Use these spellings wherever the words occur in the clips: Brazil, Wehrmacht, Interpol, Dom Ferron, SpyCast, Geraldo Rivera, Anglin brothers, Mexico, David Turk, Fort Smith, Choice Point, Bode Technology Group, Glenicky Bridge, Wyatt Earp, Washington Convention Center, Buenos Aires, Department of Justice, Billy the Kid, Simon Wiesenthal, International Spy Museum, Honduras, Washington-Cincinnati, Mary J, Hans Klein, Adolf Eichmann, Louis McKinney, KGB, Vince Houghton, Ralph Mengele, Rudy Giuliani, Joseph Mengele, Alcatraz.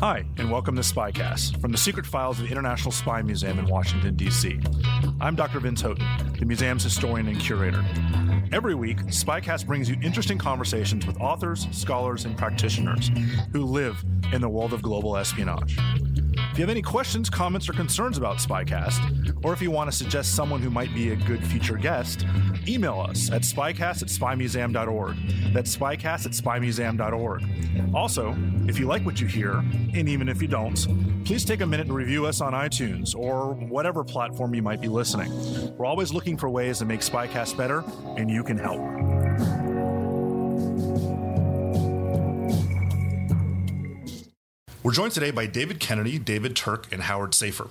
Hi, and welcome to SpyCast, from the secret files of the International Spy Museum in Washington, D.C. I'm Dr. Vince Houghton, the museum's historian and curator. Every week, SpyCast brings you interesting conversations with authors, scholars, and practitioners who live in the world of global espionage. If you have any questions, comments, or concerns about SpyCast, or if you want to suggest someone who might be a good future guest, email us at spycast@spymuseum.org. That's spycast@spymuseum.org. Also, if you like what you hear, and even if you don't, please take a minute and review us on iTunes or whatever platform you might be listening. We're always looking for ways to make SpyCast better, and you can help. We're joined today by David Kennedy, David Turk, and Howard Safir.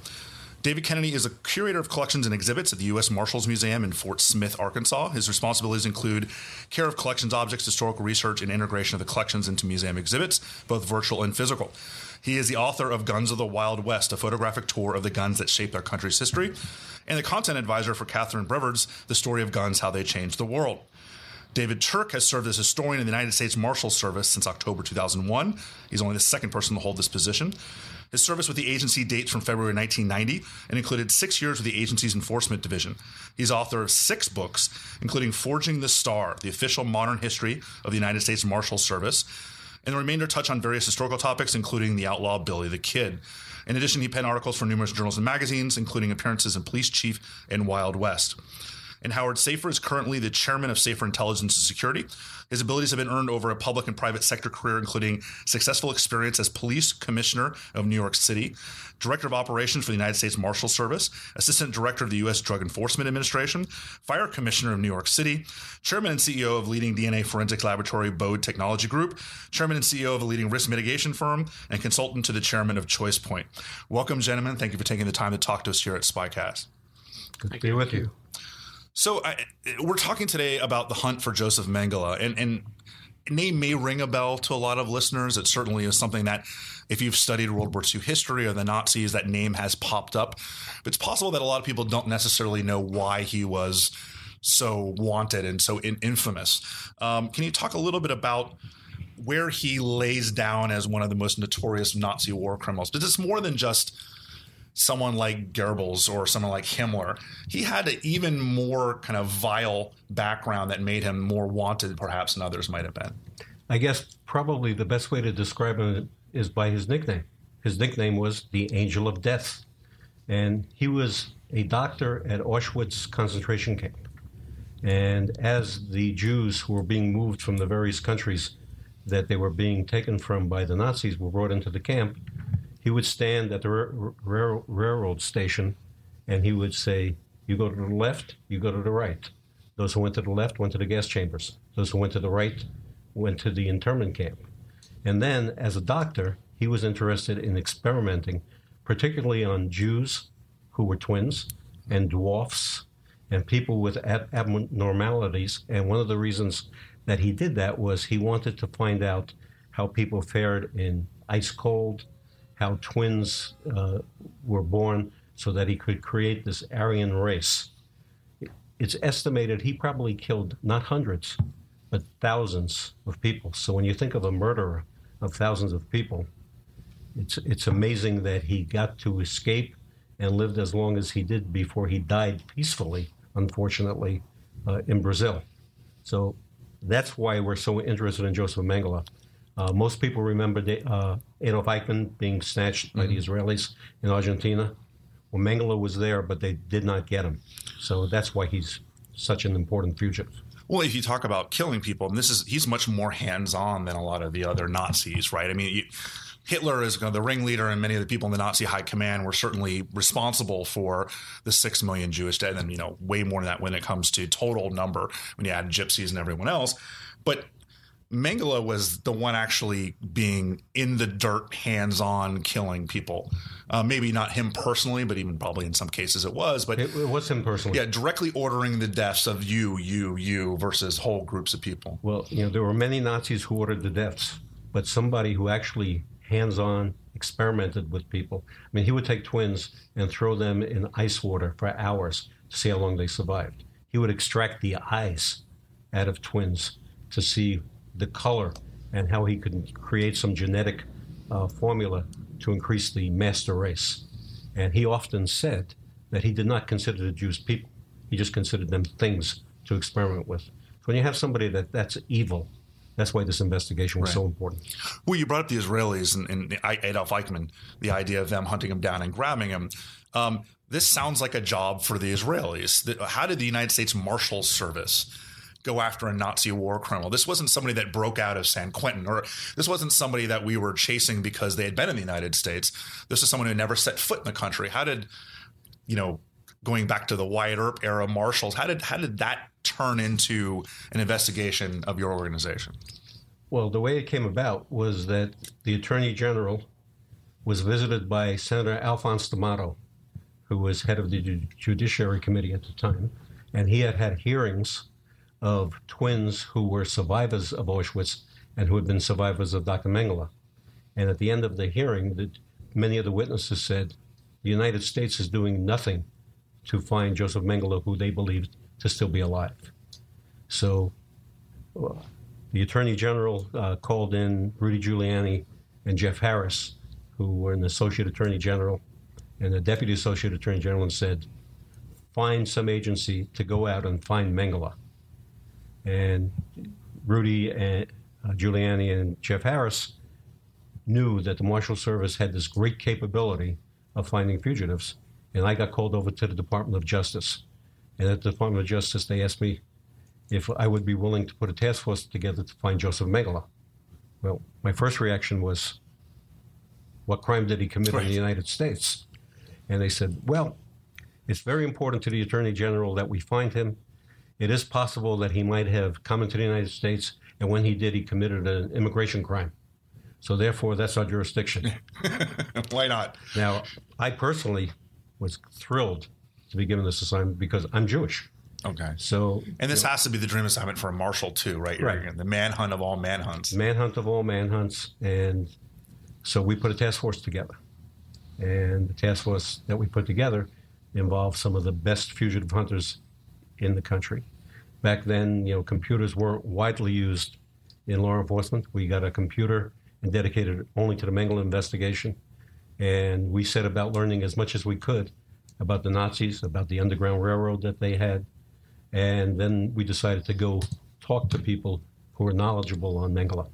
David Kennedy is a curator of collections and exhibits at the U.S. Marshals Museum in Fort Smith, Arkansas. His responsibilities include care of collections objects, historical research, and integration of the collections into museum exhibits, both virtual and physical. He is the author of Guns of the Wild West, a photographic tour of the guns that shaped our country's history, and the content advisor for Catherine Brevard's The Story of Guns, How They Changed the World. David Turk has served as historian in the United States Marshals Service since October 2001. He's only the second person to hold this position. His service with the agency dates from February 1990 and included 6 years with the agency's Enforcement Division. He's author of 6 books, including Forging the Star, the official modern history of the United States Marshals Service, and the remainder touch on various historical topics, including the outlaw Billy the Kid. In addition, he penned articles for numerous journals and magazines, including appearances in Police Chief and Wild West. And Howard Safir is currently the chairman of Safir Intelligence and Security. His abilities have been earned over a public and private sector career, including successful experience as police commissioner of New York City, director of operations for the United States Marshals Service, assistant director of the U.S. Drug Enforcement Administration, fire commissioner of New York City, chairman and CEO of leading DNA forensics laboratory Bode Technology Group, chairman and CEO of a leading risk mitigation firm, and consultant to the chairman of Choice Point. Welcome, gentlemen. Thank you for taking the time to talk to us here at SpyCast. Good to be with you. So we're talking today about the hunt for Joseph Mengele, and name may ring a bell to a lot of listeners. It certainly is something that, if you've studied World War II history or the Nazis, that name has popped up. But it's possible that a lot of people don't necessarily know why he was so wanted and so infamous. Can you talk a little bit about where he lays down as one of the most notorious Nazi war criminals? Because it's more than just someone like Goebbels or someone like Himmler. He had an even more kind of vile background that made him more wanted, perhaps, than others might have been. I guess probably the best way to describe him is by his nickname. His nickname was the Angel of Death. And he was a doctor at Auschwitz concentration camp. And as the Jews who were being moved from the various countries that they were being taken from by the Nazis were brought into the camp, he would stand at the railroad station, and he would say, you go to the left, you go to the right. Those who went to the left went to the gas chambers. Those who went to the right went to the internment camp. And then, as a doctor, he was interested in experimenting, particularly on Jews who were twins and dwarfs and people with abnormalities. And one of the reasons that he did that was he wanted to find out how people fared in ice cold, how twins were born, so that he could create this Aryan race. It's estimated he probably killed not hundreds, but thousands of people. So when you think of a murderer of thousands of people, it's amazing that he got to escape and lived as long as he did before he died peacefully, unfortunately, in Brazil. So that's why we're so interested in Joseph Mengele. Most people remember Adolf Eichmann being snatched by the Israelis in Argentina. Well, Mengele was there, but they did not get him. So that's why he's such an important fugitive. Well, if you talk about killing people, and this is—he's much more hands-on than a lot of the other Nazis, right? I mean, Hitler is the ringleader, and many of the people in the Nazi high command were certainly responsible for the 6 million Jewish dead, and way more than that when it comes to total number when you add gypsies and everyone else. But Mengele was the one actually being in the dirt, hands-on, killing people. Maybe not him personally, but even probably in some cases it was. But it was him personally. Yeah, directly ordering the deaths of you versus whole groups of people. Well, there were many Nazis who ordered the deaths, but somebody who actually hands-on experimented with people. I mean, he would take twins and throw them in ice water for hours to see how long they survived. He would extract the eyes out of twins to see the color and how he could create some genetic formula to increase the master race. And he often said that he did not consider the Jews people. He just considered them things to experiment with. So when you have somebody that's evil, that's why this investigation was so important. Well, you brought up the Israelis and Adolf Eichmann, the idea of them hunting him down and grabbing him. This sounds like a job for the Israelis. How did the United States Marshals Service go after a Nazi war criminal? This wasn't somebody that broke out of San Quentin, or this wasn't somebody that we were chasing because they had been in the United States. This is someone who never set foot in the country. How did, going back to the Wyatt Earp era marshals, how did that turn into an investigation of your organization? Well, the way it came about was that the Attorney General was visited by Senator Alphonse D'Amato, who was head of the Judiciary Committee at the time, and he had hearings of twins who were survivors of Auschwitz and who had been survivors of Dr. Mengele. And at the end of the hearing, many of the witnesses said, the United States is doing nothing to find Joseph Mengele, who they believed to still be alive. So the Attorney General called in Rudy Giuliani and Jeff Harris, who were an Associate Attorney General and a Deputy Associate Attorney General, and said, find some agency to go out and find Mengele. And Rudy and Giuliani and Jeff Harris knew that the Marshal Service had this great capability of finding fugitives. And I got called over to the Department of Justice. And at the Department of Justice, they asked me if I would be willing to put a task force together to find Joseph Mengele. Well, my first reaction was, what crime did he commit in the United States? And they said, well, it's very important to the Attorney General that we find him. It is possible that he might have come into the United States, and when he did, he committed an immigration crime. So therefore, that's our jurisdiction. Why not? Now, I personally was thrilled to be given this assignment because I'm Jewish. Okay. So, and this has to be the dream assignment for a marshal too, right? Right. The manhunt of all manhunts. Manhunt of all manhunts. And so we put a task force together. And the task force that we put together involved some of the best fugitive hunters in the country. Back then, computers weren't widely used in law enforcement. We got a computer and dedicated it only to the Mengele investigation. And we set about learning as much as we could about the Nazis, about the Underground Railroad that they had. And then we decided to go talk to people who were knowledgeable on Mengele.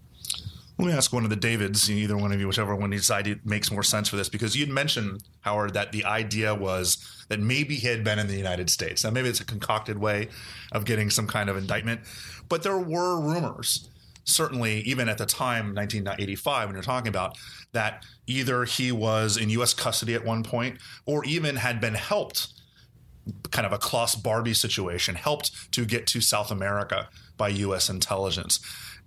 Let me ask one of the Davids, either one of you, whichever one you decide makes more sense for this, because you'd mentioned, Howard, that the idea was that maybe he had been in the United States. Now, maybe it's a concocted way of getting some kind of indictment, but there were rumors, certainly even at the time, 1985, when you're talking about, that either he was in U.S. custody at one point or even had been helped, kind of a Klaus Barbie situation, helped to get to South America by U.S. intelligence.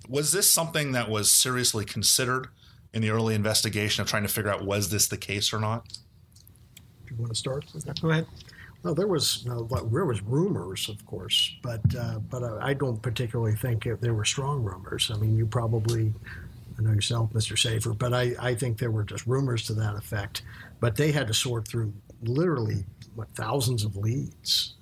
Was this something that was seriously considered in the early investigation of trying to figure out, was this the case or not? Do you want to start with that? Go ahead. Well, there was rumors, of course, but I don't particularly think they were strong rumors. I mean, you probably, I know yourself, Mr. Safer, but I think there were just rumors to that effect. But they had to sort through literally thousands of leads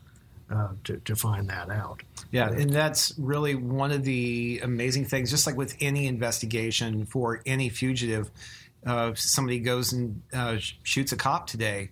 to find that out. Yeah, and that's really one of the amazing things, just like with any investigation for any fugitive. Somebody goes and shoots a cop today,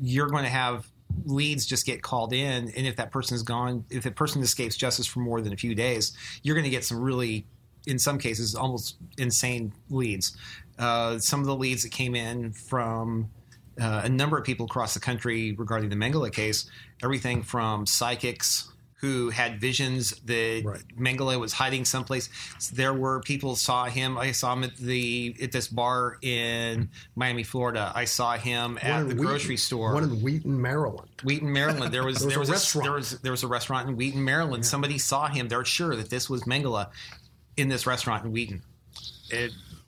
you're going to have leads just get called in. And if that person is gone, if the person escapes justice for more than a few days, you're going to get some really, in some cases, almost insane leads. Some of the leads that came in from a number of people across the country regarding the Mengele case, everything from psychics who had visions that Mengele was hiding someplace. There were people saw him. I saw him at this bar in Miami, Florida. I saw him at the grocery store. One in Wheaton, Maryland. There was there was a restaurant in Wheaton, Maryland. Yeah. Somebody saw him. They're sure that this was Mengele in this restaurant in Wheaton.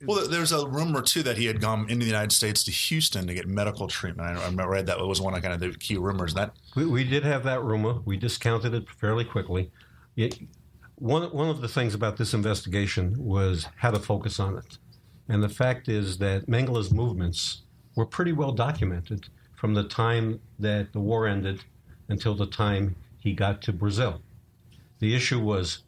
Well, there's a rumor, too, that he had gone into the United States to Houston to get medical treatment. I read that. It was one of kind of the key rumors. That we did have that rumor. We discounted it fairly quickly. One of the things about this investigation was how to focus on it. And the fact is that Mengele's movements were pretty well documented from the time that the war ended until the time he got to Brazil. The issue was,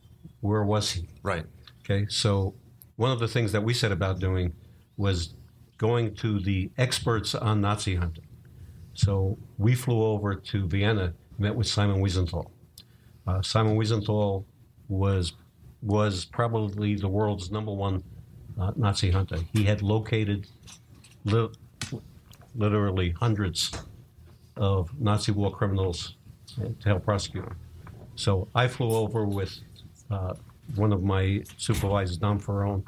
where was he? Right. Okay, so one of the things that we said about doing was going to the experts on Nazi hunting. So we flew over to Vienna, met with Simon Wiesenthal. Simon Wiesenthal was probably the world's number one Nazi hunter. He had located literally hundreds of Nazi war criminals to help prosecute them. So I flew over with one of my supervisors, Dom Ferron,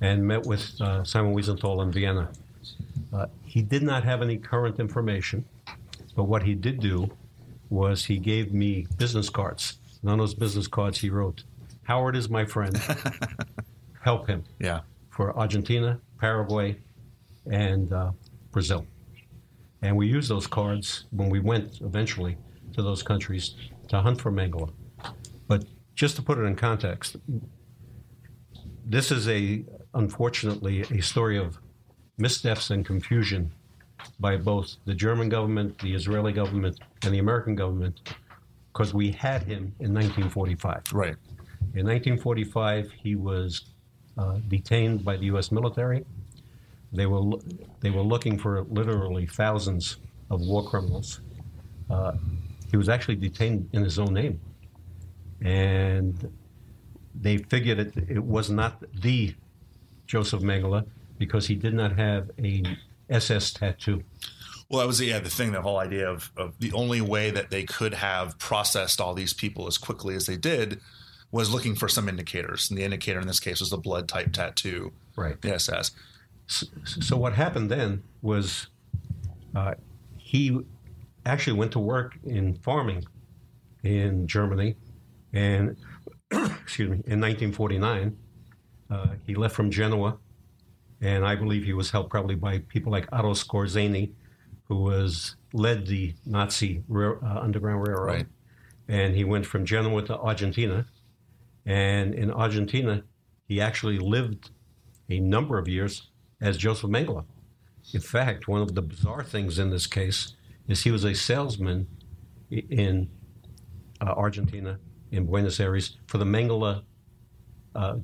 and met with Simon Wiesenthal in Vienna. He did not have any current information, but what he did do was he gave me business cards. And on those business cards he wrote, "Howard is my friend. Help him." Yeah. For Argentina, Paraguay, and Brazil. And we used those cards when we went eventually to those countries to hunt for Mengele. But just to put it in context, this is unfortunately a story of missteps and confusion by both the German government, the Israeli government, and the American government, because we had him in 1945. Right. In 1945, he was detained by the U.S. military. They were looking for literally thousands of war criminals. He was actually detained in his own name. And they figured it was not the Joseph Mengele because he did not have a SS tattoo. Well, that was the thing, the whole idea of the only way that they could have processed all these people as quickly as they did was looking for some indicators. And the indicator in this case was the blood type tattoo, right? The SS. So what happened then was he actually went to work in farming in Germany. And excuse me, in 1949, he left from Genoa, and I believe he was helped probably by people like Otto Skorzeny, who led the Nazi Underground Railroad. Right. And he went from Genoa to Argentina. And in Argentina, he actually lived a number of years as Joseph Mengele. In fact, one of the bizarre things in this case is he was a salesman in Argentina, in Buenos Aires, for the Mengele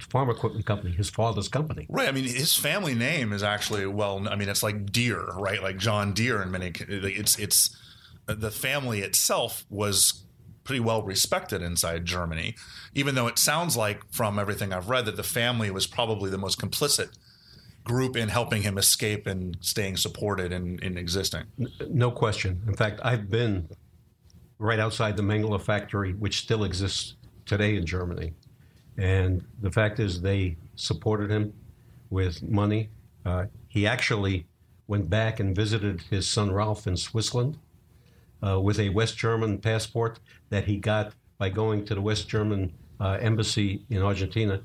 farm equipment company, his father's company. Right. I mean, his family name is actually it's like Deere, right? Like John Deere in many cases. It's the family itself was pretty well respected inside Germany, even though it sounds like from everything I've read that the family was probably the most complicit group in helping him escape and staying supported and existing. No question. In fact, I've been right outside the Mengele factory, which still exists today in Germany. And the fact is they supported him with money. He actually went back and visited his son Ralph in Switzerland with a West German passport that he got by going to the West German embassy in Argentina,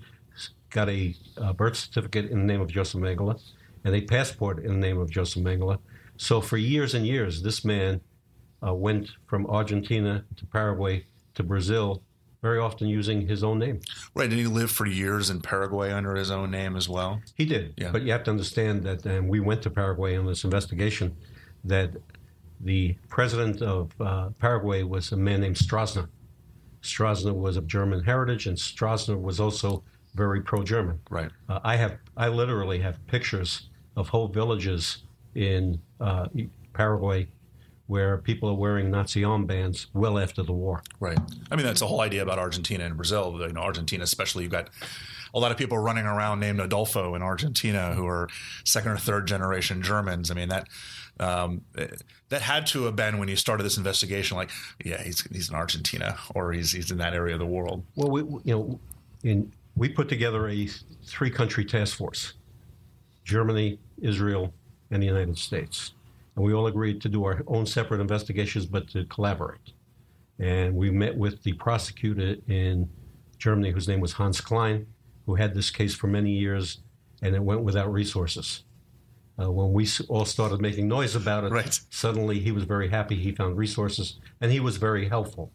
got a birth certificate in the name of Joseph Mengele, and a passport in the name of Joseph Mengele. So for years and years, this man went from Argentina to Paraguay to Brazil, very often using his own name. Right. Did he live for years in Paraguay under his own name as well? He did. Yeah. But you have to understand that we went to Paraguay on this investigation, that the president of Paraguay was a man named Stroessner. Stroessner was of German heritage, and Stroessner was also very pro-German. Right. I literally have pictures of whole villages in Paraguay where people are wearing Nazi armbands well after the war. Right. I mean, that's the whole idea about Argentina and Brazil. You know, Argentina especially, you've got a lot of people running around named Adolfo in Argentina who are second or third generation Germans. I mean, that had to have been when you started this investigation, like, yeah, he's in Argentina or he's in that area of the world. Well, we put together a three-country task force, Germany, Israel, and the United States. And we all agreed to do our own separate investigations, but to collaborate. And we met with the prosecutor in Germany, whose name was Hans Klein, who had this case for many years, and it went without resources. When we all started making noise about it, right, Suddenly he was very happy. He found resources, and he was very helpful.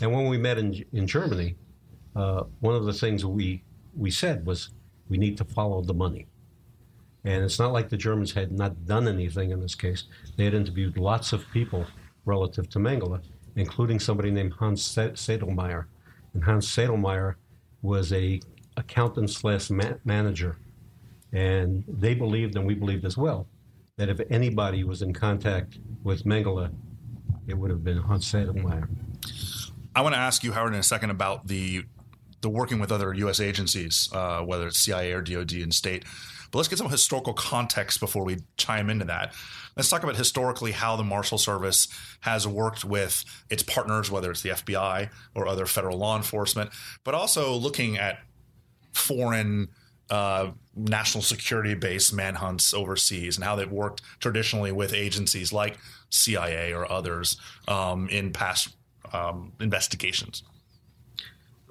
And when we met in Germany, one of the things we said was we need to follow the money. And it's not like the Germans had not done anything in this case. They had interviewed lots of people relative to Mengele, including somebody named Hans Seidelmeier. And Hans Seidelmeier was an accountant/manager. And they believed, and we believed as well, that if anybody was in contact with Mengele, it would have been Hans Seidelmeier. I want to ask you, Howard, in a second about the working with other U.S. agencies, whether it's CIA or DOD and state. But let's get some historical context before we chime into that. Let's talk about historically how the Marshal Service has worked with its partners, whether it's the FBI or other federal law enforcement, but also looking at foreign national security-based manhunts overseas and how they've worked traditionally with agencies like CIA or others in past investigations.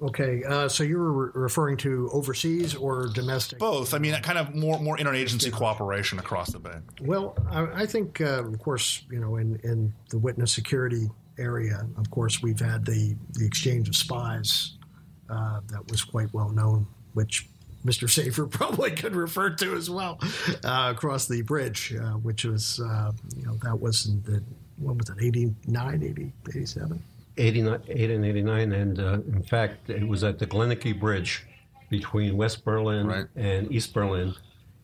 Okay, so you were referring to overseas or domestic? Both. I mean, kind of more interagency cooperation across the bay. Well, I think, of course, you know, in the witness security area, of course, we've had the exchange of spies that was quite well known, which Mr. Safir probably could refer to as well, across the bridge, which was, you know, that was in the, when was it, 89, 80, 87? 89, and in fact, it was at the Glenicky Bridge between West Berlin and East Berlin,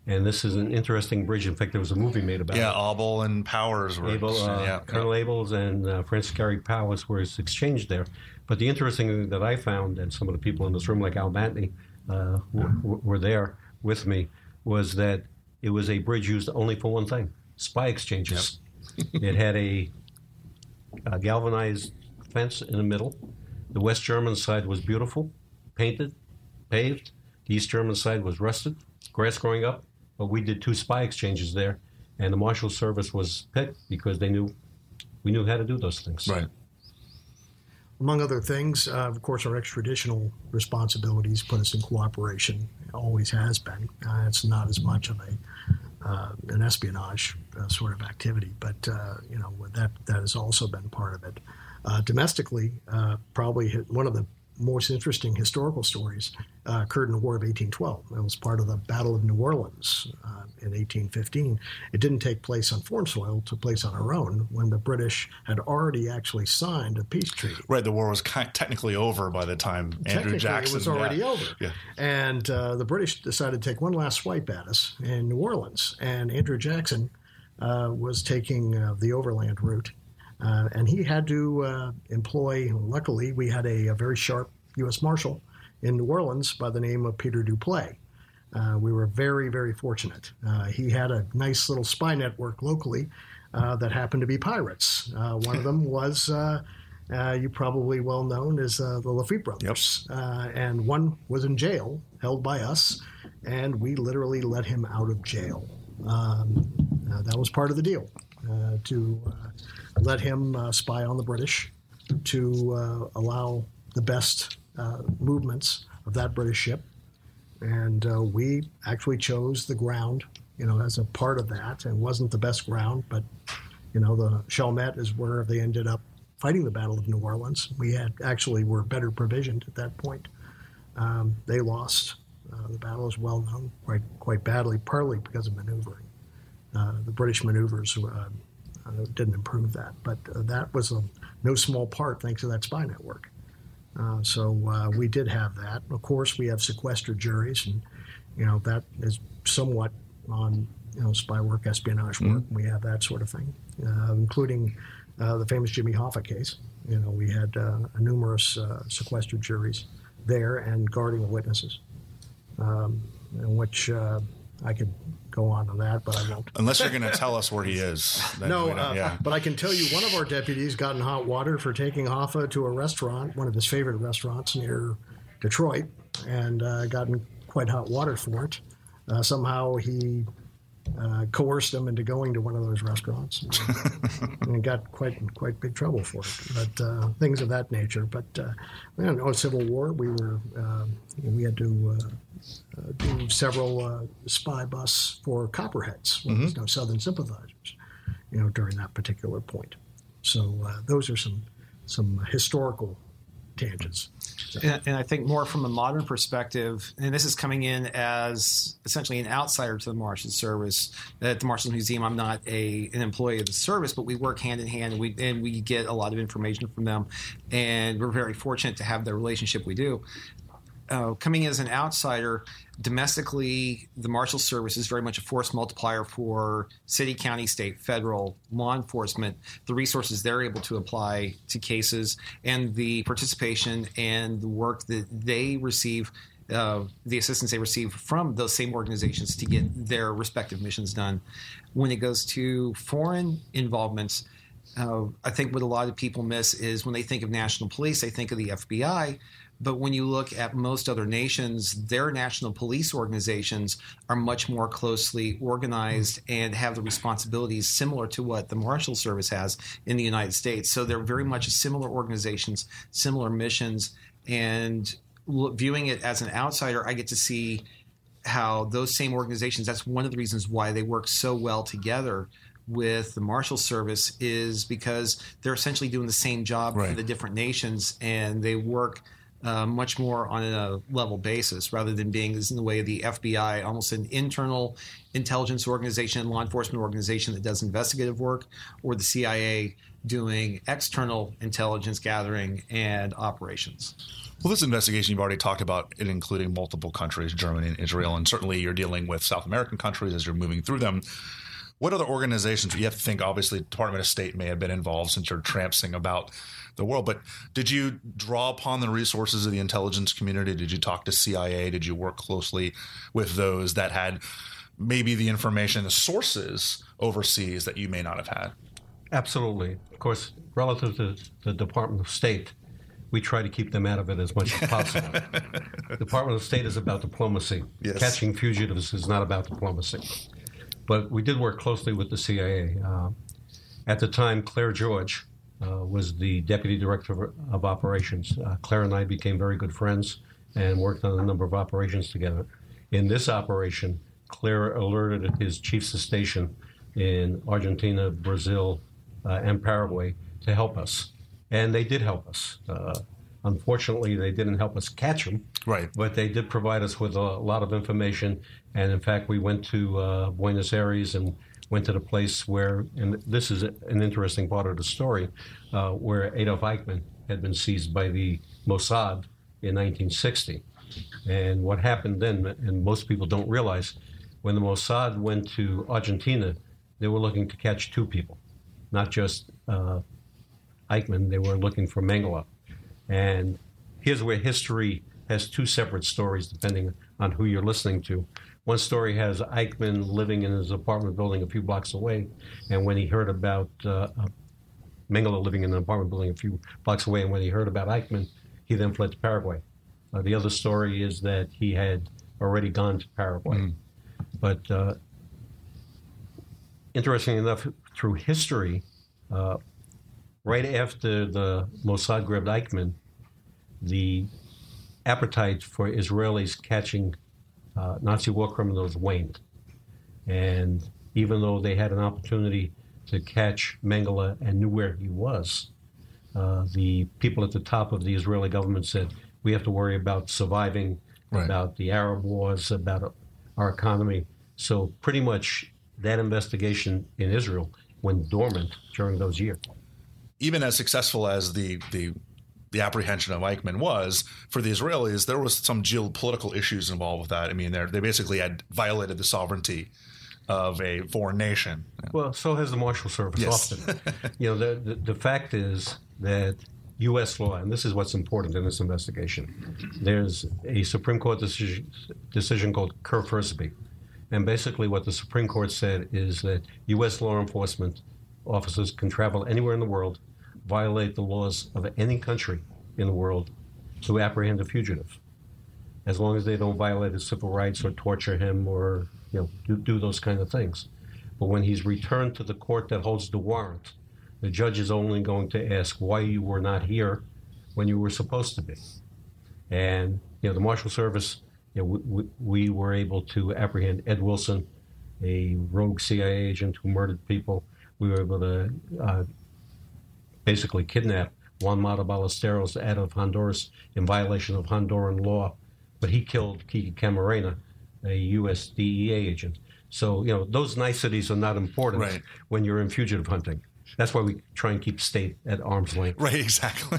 and this is an interesting bridge. In fact, there was a movie made about it. Yeah, Abel and Powers were Colonel Abels and Francis Gary Powers were exchanged there. But the interesting thing that I found, and some of the people in this room, like Al Matney, were there with me, was that it was a bridge used only for one thing: spy exchanges. Yep. It had a galvanized fence in the middle. The West German side was beautiful, painted, paved. The East German side was rusted, grass growing up. But we did two spy exchanges there, and the Marshal Service was picked because they knew we knew how to do those things. Right. Among other things, of course, our extraditional responsibilities put us in cooperation. It always has been. It's not as much of an espionage sort of activity, but you know, that has also been part of it. Domestically, probably one of the most interesting historical stories occurred in the War of 1812. It was part of the Battle of New Orleans in 1815. It didn't take place on foreign soil. It took place on our own when the British had already actually signed a peace treaty. Right. The war was technically over by the time Andrew Jackson. It was already over. Yeah. And the British decided to take one last swipe at us in New Orleans. And Andrew Jackson was taking the overland route. And he had to employ, luckily, we had a very sharp U.S. Marshal in New Orleans by the name of Peter Duplay. We were very, very fortunate. He had a nice little spy network locally that happened to be pirates. One of them was, you probably well known, as the Lafitte brothers. Yep. And one was in jail, held by us, and we literally let him out of jail. That was part of the deal. To let him spy on the British, to allow the best movements of that British ship. And we actually chose the ground, you know, as a part of that. It wasn't the best ground, but, you know, the Chalmette is where they ended up fighting the Battle of New Orleans. We had actually were better provisioned at that point. They lost. The battle is well known, quite badly, partly because of maneuvering. The British maneuvers didn't improve that, but that was no small part thanks to that spy network. So we did have that. Of course, we have sequestered juries, and you know that is somewhat on, you know, spy work, espionage work. Mm-hmm. We have that sort of thing, including the famous Jimmy Hoffa case. You know, we had numerous sequestered juries there and guarding of witnesses, in which I could go on to that, but I won't. Unless you're going to tell us where he is. No, but I can tell you one of our deputies got in hot water for taking Hoffa to a restaurant, one of his favorite restaurants near Detroit, and got in quite hot water for it. Somehow he coerced them into going to one of those restaurants and got quite big trouble for it, but things of that nature. But we had no Civil War. We had to do several spy busts for Copperheads, when there's no Southern sympathizers, you know, during that particular point. So those are some historical tangents. So. And I think more from a modern perspective, and this is coming in as essentially an outsider to the Marshals Service. At the Marshals Museum, I'm not an employee of the service, but we work hand in hand, and we get a lot of information from them, and we're very fortunate to have the relationship we do. Coming as an outsider, domestically, the Marshals Service is very much a force multiplier for city, county, state, federal law enforcement, the resources they're able to apply to cases, and the participation and the work that they receive, the assistance they receive from those same organizations to get their respective missions done. When it goes to foreign involvements, I think what a lot of people miss is when they think of national police, they think of the FBI. But when you look at most other nations, their national police organizations are much more closely organized and have the responsibilities similar to what the Marshals Service has in the United States. So they're very much similar organizations, similar missions. And viewing it as an outsider, I get to see how those same organizations, that's one of the reasons why they work so well together with the Marshals Service, is because they're essentially doing the same job for the different nations, and they work much more on a level basis rather than being, as in the way of the FBI, almost an internal intelligence organization, law enforcement organization that does investigative work, or the CIA doing external intelligence gathering and operations. Well, this investigation you've already talked about, it including multiple countries, Germany and Israel, and certainly you're dealing with South American countries as you're moving through them. What other organizations? You have to think, obviously, Department of State may have been involved since you're tramping about the world. But did you draw upon the resources of the intelligence community? Did you talk to CIA? Did you work closely with those that had maybe the information, the sources overseas that you may not have had? Absolutely. Of course, relative to the Department of State, we try to keep them out of it as much as possible. The Department of State is about diplomacy. Yes. Catching fugitives is not about diplomacy. But we did work closely with the CIA. At the time, Claire George was the Deputy Director of Operations. Claire and I became very good friends and worked on a number of operations together. In this operation, Claire alerted his chiefs of station in Argentina, Brazil, and Paraguay to help us. And they did help us. Unfortunately, they didn't help us catch them, but they did provide us with a lot of information. And, in fact, we went to Buenos Aires and went to the place where, and this is an interesting part of the story, where Adolf Eichmann had been seized by the Mossad in 1960. And what happened then, and most people don't realize, when the Mossad went to Argentina, they were looking to catch two people, not just Eichmann. They were looking for Mengele. And here's where history has two separate stories, depending on who you're listening to. One story has Eichmann living in his apartment building a few blocks away, and when he heard about Mengele living in an apartment building a few blocks away, and when he heard about Eichmann, he then fled to Paraguay. The other story is that he had already gone to Paraguay. But interestingly enough, through history, right after the Mossad grabbed Eichmann, the appetite for Israelis catching Nazi war criminals waned. And even though they had an opportunity to catch Mengele and knew where he was, the people at the top of the Israeli government said, we have to worry about surviving, about the Arab wars, about our economy. So pretty much that investigation in Israel went dormant during those years. Even as successful as the apprehension of Eichmann was, for the Israelis, there was some geopolitical issues involved with that. I mean, they basically had violated the sovereignty of a foreign nation. Well, so has the Marshal Service often. You know, the fact is that U.S. law, and this is what's important in this investigation, there's a Supreme Court decision called Kerr v. And basically what the Supreme Court said is that U.S. law enforcement officers can travel anywhere in the world, violate the laws of any country in the world to apprehend a fugitive, as long as they don't violate his civil rights or torture him or, you know, do those kind of things. But when he's returned to the court that holds the warrant, the judge is only going to ask why you were not here when you were supposed to be. And, you know, the Marshal Service, you know, we were able to apprehend Ed Wilson, a rogue CIA agent who murdered people. We were able to basically kidnap Juan Mata Ballesteros out of Honduras in violation of Honduran law, but he killed Kiki Camarena, a U.S. DEA agent. So, you know, those niceties are not important when you're in fugitive hunting. That's why we try and keep state at arm's length. Right, exactly.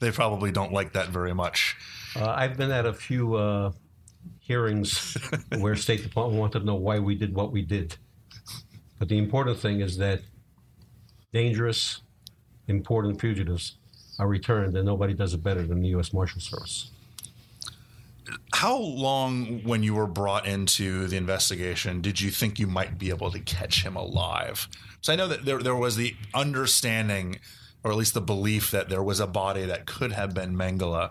They probably don't like that very much. I've been at a few hearings where State Department wanted to know why we did what we did. But the important thing is that dangerous, important fugitives are returned, and nobody does it better than the U.S. Marshal Service. How long, when you were brought into the investigation, did you think you might be able to catch him alive? So I know that there was the understanding, or at least the belief, that there was a body that could have been Mengele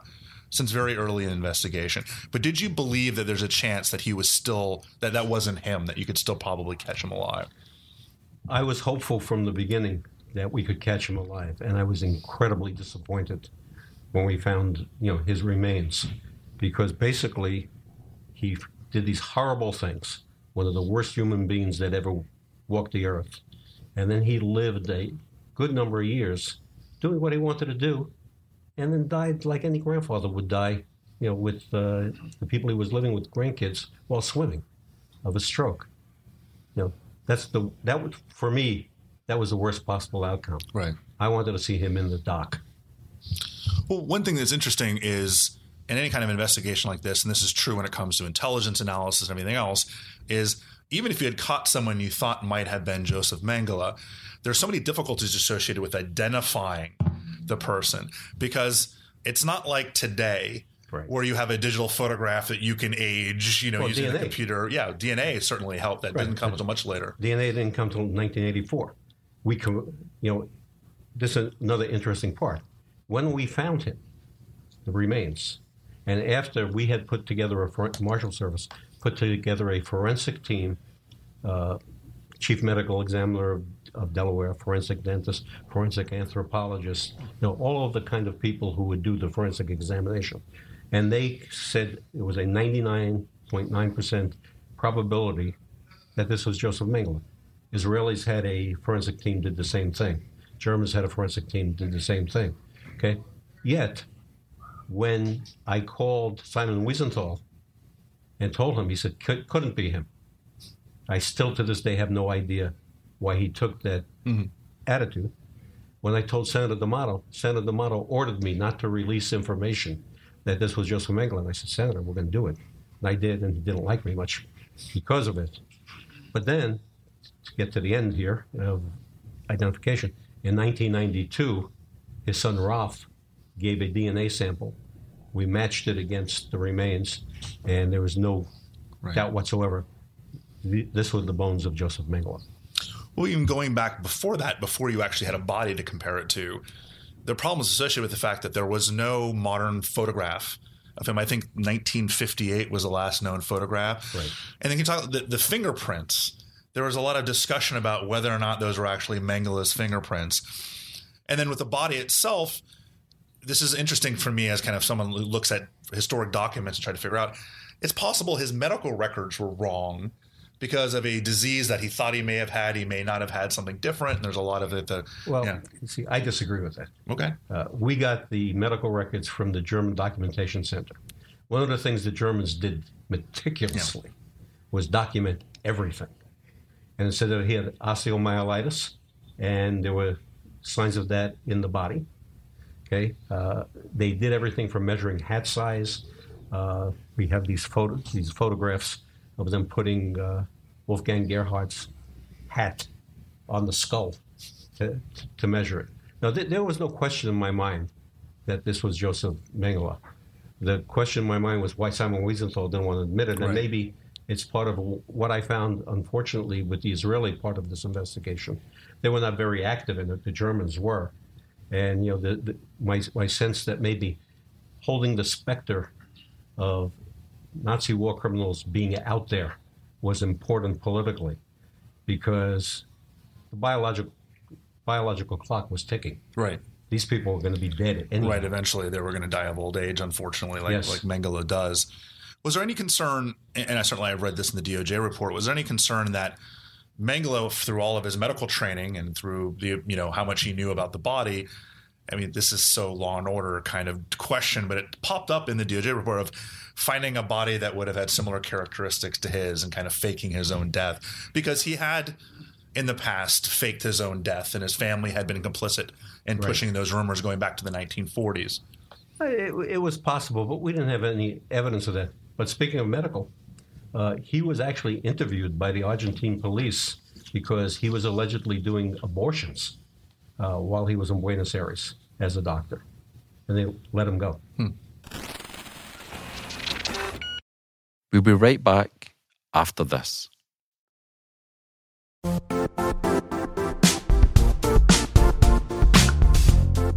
since very early in the investigation. But did you believe that there's a chance that he was still, that wasn't him, that you could still probably catch him alive? I was hopeful from the beginning that we could catch him alive, and I was incredibly disappointed when we found, you know, his remains, because basically he did these horrible things, one of the worst human beings that ever walked the earth. And then he lived a good number of years doing what he wanted to do, and then died like any grandfather would die, you know, with the people he was living with, grandkids, while swimming, of a stroke. You know, that was, for me, that was the worst possible outcome. Right. I wanted to see him in the dock. Well, one thing that's interesting is, in any kind of investigation like this, and this is true when it comes to intelligence analysis and everything else, is even if you had caught someone you thought might have been Joseph Mengele, there's so many difficulties associated with identifying the person, because it's not like today where you have a digital photograph that you can age, you know, using DNA. The computer. Yeah, DNA certainly helped. That didn't come until much later. DNA didn't come until 1984. We, you know, this is another interesting part. When we found him, the remains, and after we had put together Marshal Service put together a forensic team, chief medical examiner of Delaware, forensic dentist, forensic anthropologist, you know, all of the kind of people who would do the forensic examination. And they said it was a 99.9% probability that this was Joseph Mengele. Israelis had a forensic team, did the same thing. Germans had a forensic team, did the same thing. Okay? Yet, when I called Simon Wiesenthal and told him, he said, couldn't be him. I still to this day have no idea why he took that attitude. When I told Senator D'Amato, Senator D'Amato ordered me not to release information that this was Joseph Mengele. And I said, Senator, we're going to do it. And I did, and he didn't like me much because of it. But then, to get to the end here of identification, in 1992, his son Ralph gave a DNA sample. We matched it against the remains, and there was no doubt whatsoever. This was the bones of Joseph Mengele. Well, even going back before that, before you actually had a body to compare it to, the problem is associated with the fact that there was no modern photograph of him. I think 1958 was the last known photograph. Right. And then you talk the fingerprints. There was a lot of discussion about whether or not those were actually Mengele's fingerprints. And then with the body itself, this is interesting for me as kind of someone who looks at historic documents and try to figure out, it's possible his medical records were wrong because of a disease that he thought he may have had. He may not have had something different. And there's a lot of it. See, I disagree with that. Okay. We got the medical records from the German Documentation Center. One of the things the Germans did meticulously was document everything. And it said that he had osteomyelitis, and there were signs of that in the body. Okay, they did everything from measuring hat size. We have these photographs of them putting Wolfgang Gerhardt's hat on the skull to measure it. Now, there was no question in my mind that this was Joseph Mengele. The question in my mind was why Simon Wiesenthal didn't want to admit it, and right. Maybe it's part of what I found, unfortunately, with the Israeli part of this investigation. They were not very active in it. The Germans were. And, you know, my sense that maybe holding the specter of Nazi war criminals being out there was important politically because the biological clock was ticking. Right. These people were going to be dead anyway. Right. Eventually, they were going to die of old age, unfortunately, like Mengele does. Was there any concern, and I've read this in the DOJ report, was there any concern that Mengele, through all of his medical training and through the how much he knew about the body, I mean, this is so Law and Order kind of question, but it popped up in the DOJ report of finding a body that would have had similar characteristics to his and kind of faking his own death, because he had in the past faked his own death and his family had been complicit in pushing those rumors going back to the 1940s. It was possible, but we didn't have any evidence of that. But speaking of medical, he was actually interviewed by the Argentine police because he was allegedly doing abortions while he was in Buenos Aires as a doctor, and they let him go. We'll be right back after this.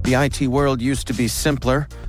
The IT world used to be simpler.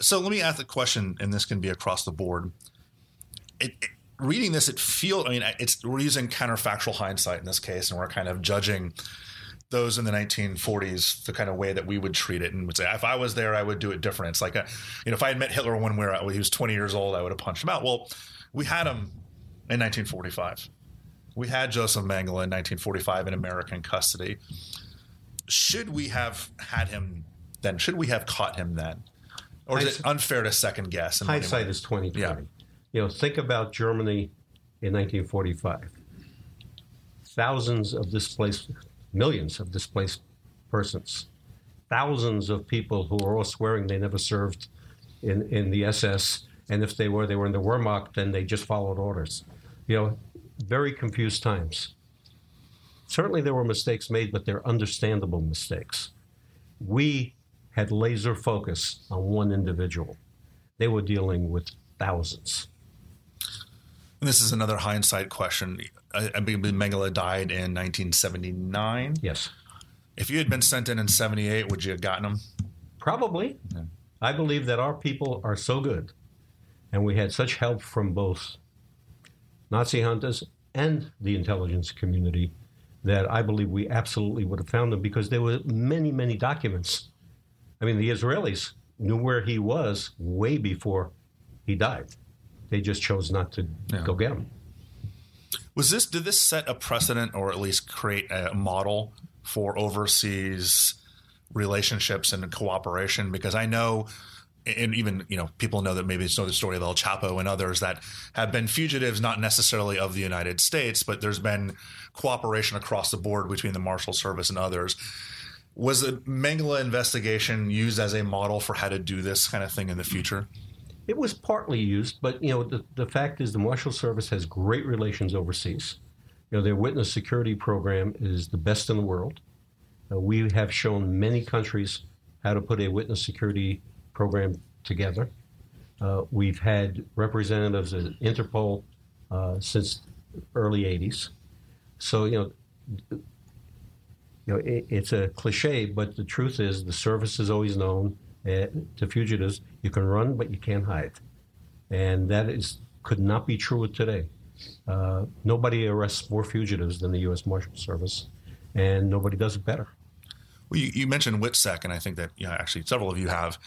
So let me ask a question, and this can be across the board. Reading this, it feels, we're using counterfactual hindsight in this case, and we're kind of judging those in the 1940s the kind of way that we would treat it and would say, if I was there, I would do it different. It's like, if I had met Hitler when he was 20 years old, I would have punched him out. Well, we had him in 1945. We had Joseph Mengele in 1945 in American custody. Should we have had him then? Should we have caught him then? Or is it unfair to second guess? Hindsight is 20/20. Yeah. Think about Germany in 1945. Millions of displaced persons, thousands of people who were all swearing they never served in the SS, and if they were in the Wehrmacht, then they just followed orders. Very confused times. Certainly there were mistakes made, but they're understandable mistakes. We had laser focus on one individual. They were dealing with thousands. And this is another hindsight question. I mean, Mengele died in 1979. Yes. If you had been sent in 78, would you have gotten him? Probably. Yeah. I believe that our people are so good, and we had such help from both Nazi hunters and the intelligence community, that I believe we absolutely would have found him, because there were many, many documents. I mean, the Israelis knew where he was way before he died. They just chose not to go get him. Did this set a precedent, or at least create a model for overseas relationships and cooperation? Because I know, and even, people know that maybe it's the story of El Chapo and others that have been fugitives, not necessarily of the United States, but there's been cooperation across the board between the Marshal Service and others. Was the Mengele investigation used as a model for how to do this kind of thing in the future? It was partly used, but, the fact is the Marshal Service has great relations overseas. Their witness security program is the best in the world. We have shown many countries how to put a witness security program together. We've had representatives at Interpol since the early 80s. So, it's a cliche, but the truth is the service is always known to fugitives. You can run, but you can't hide. And that could not be true today. Nobody arrests more fugitives than the U.S. Marshals Service, and nobody does it better. Well, you mentioned WITSEC, and I think that actually several of you have.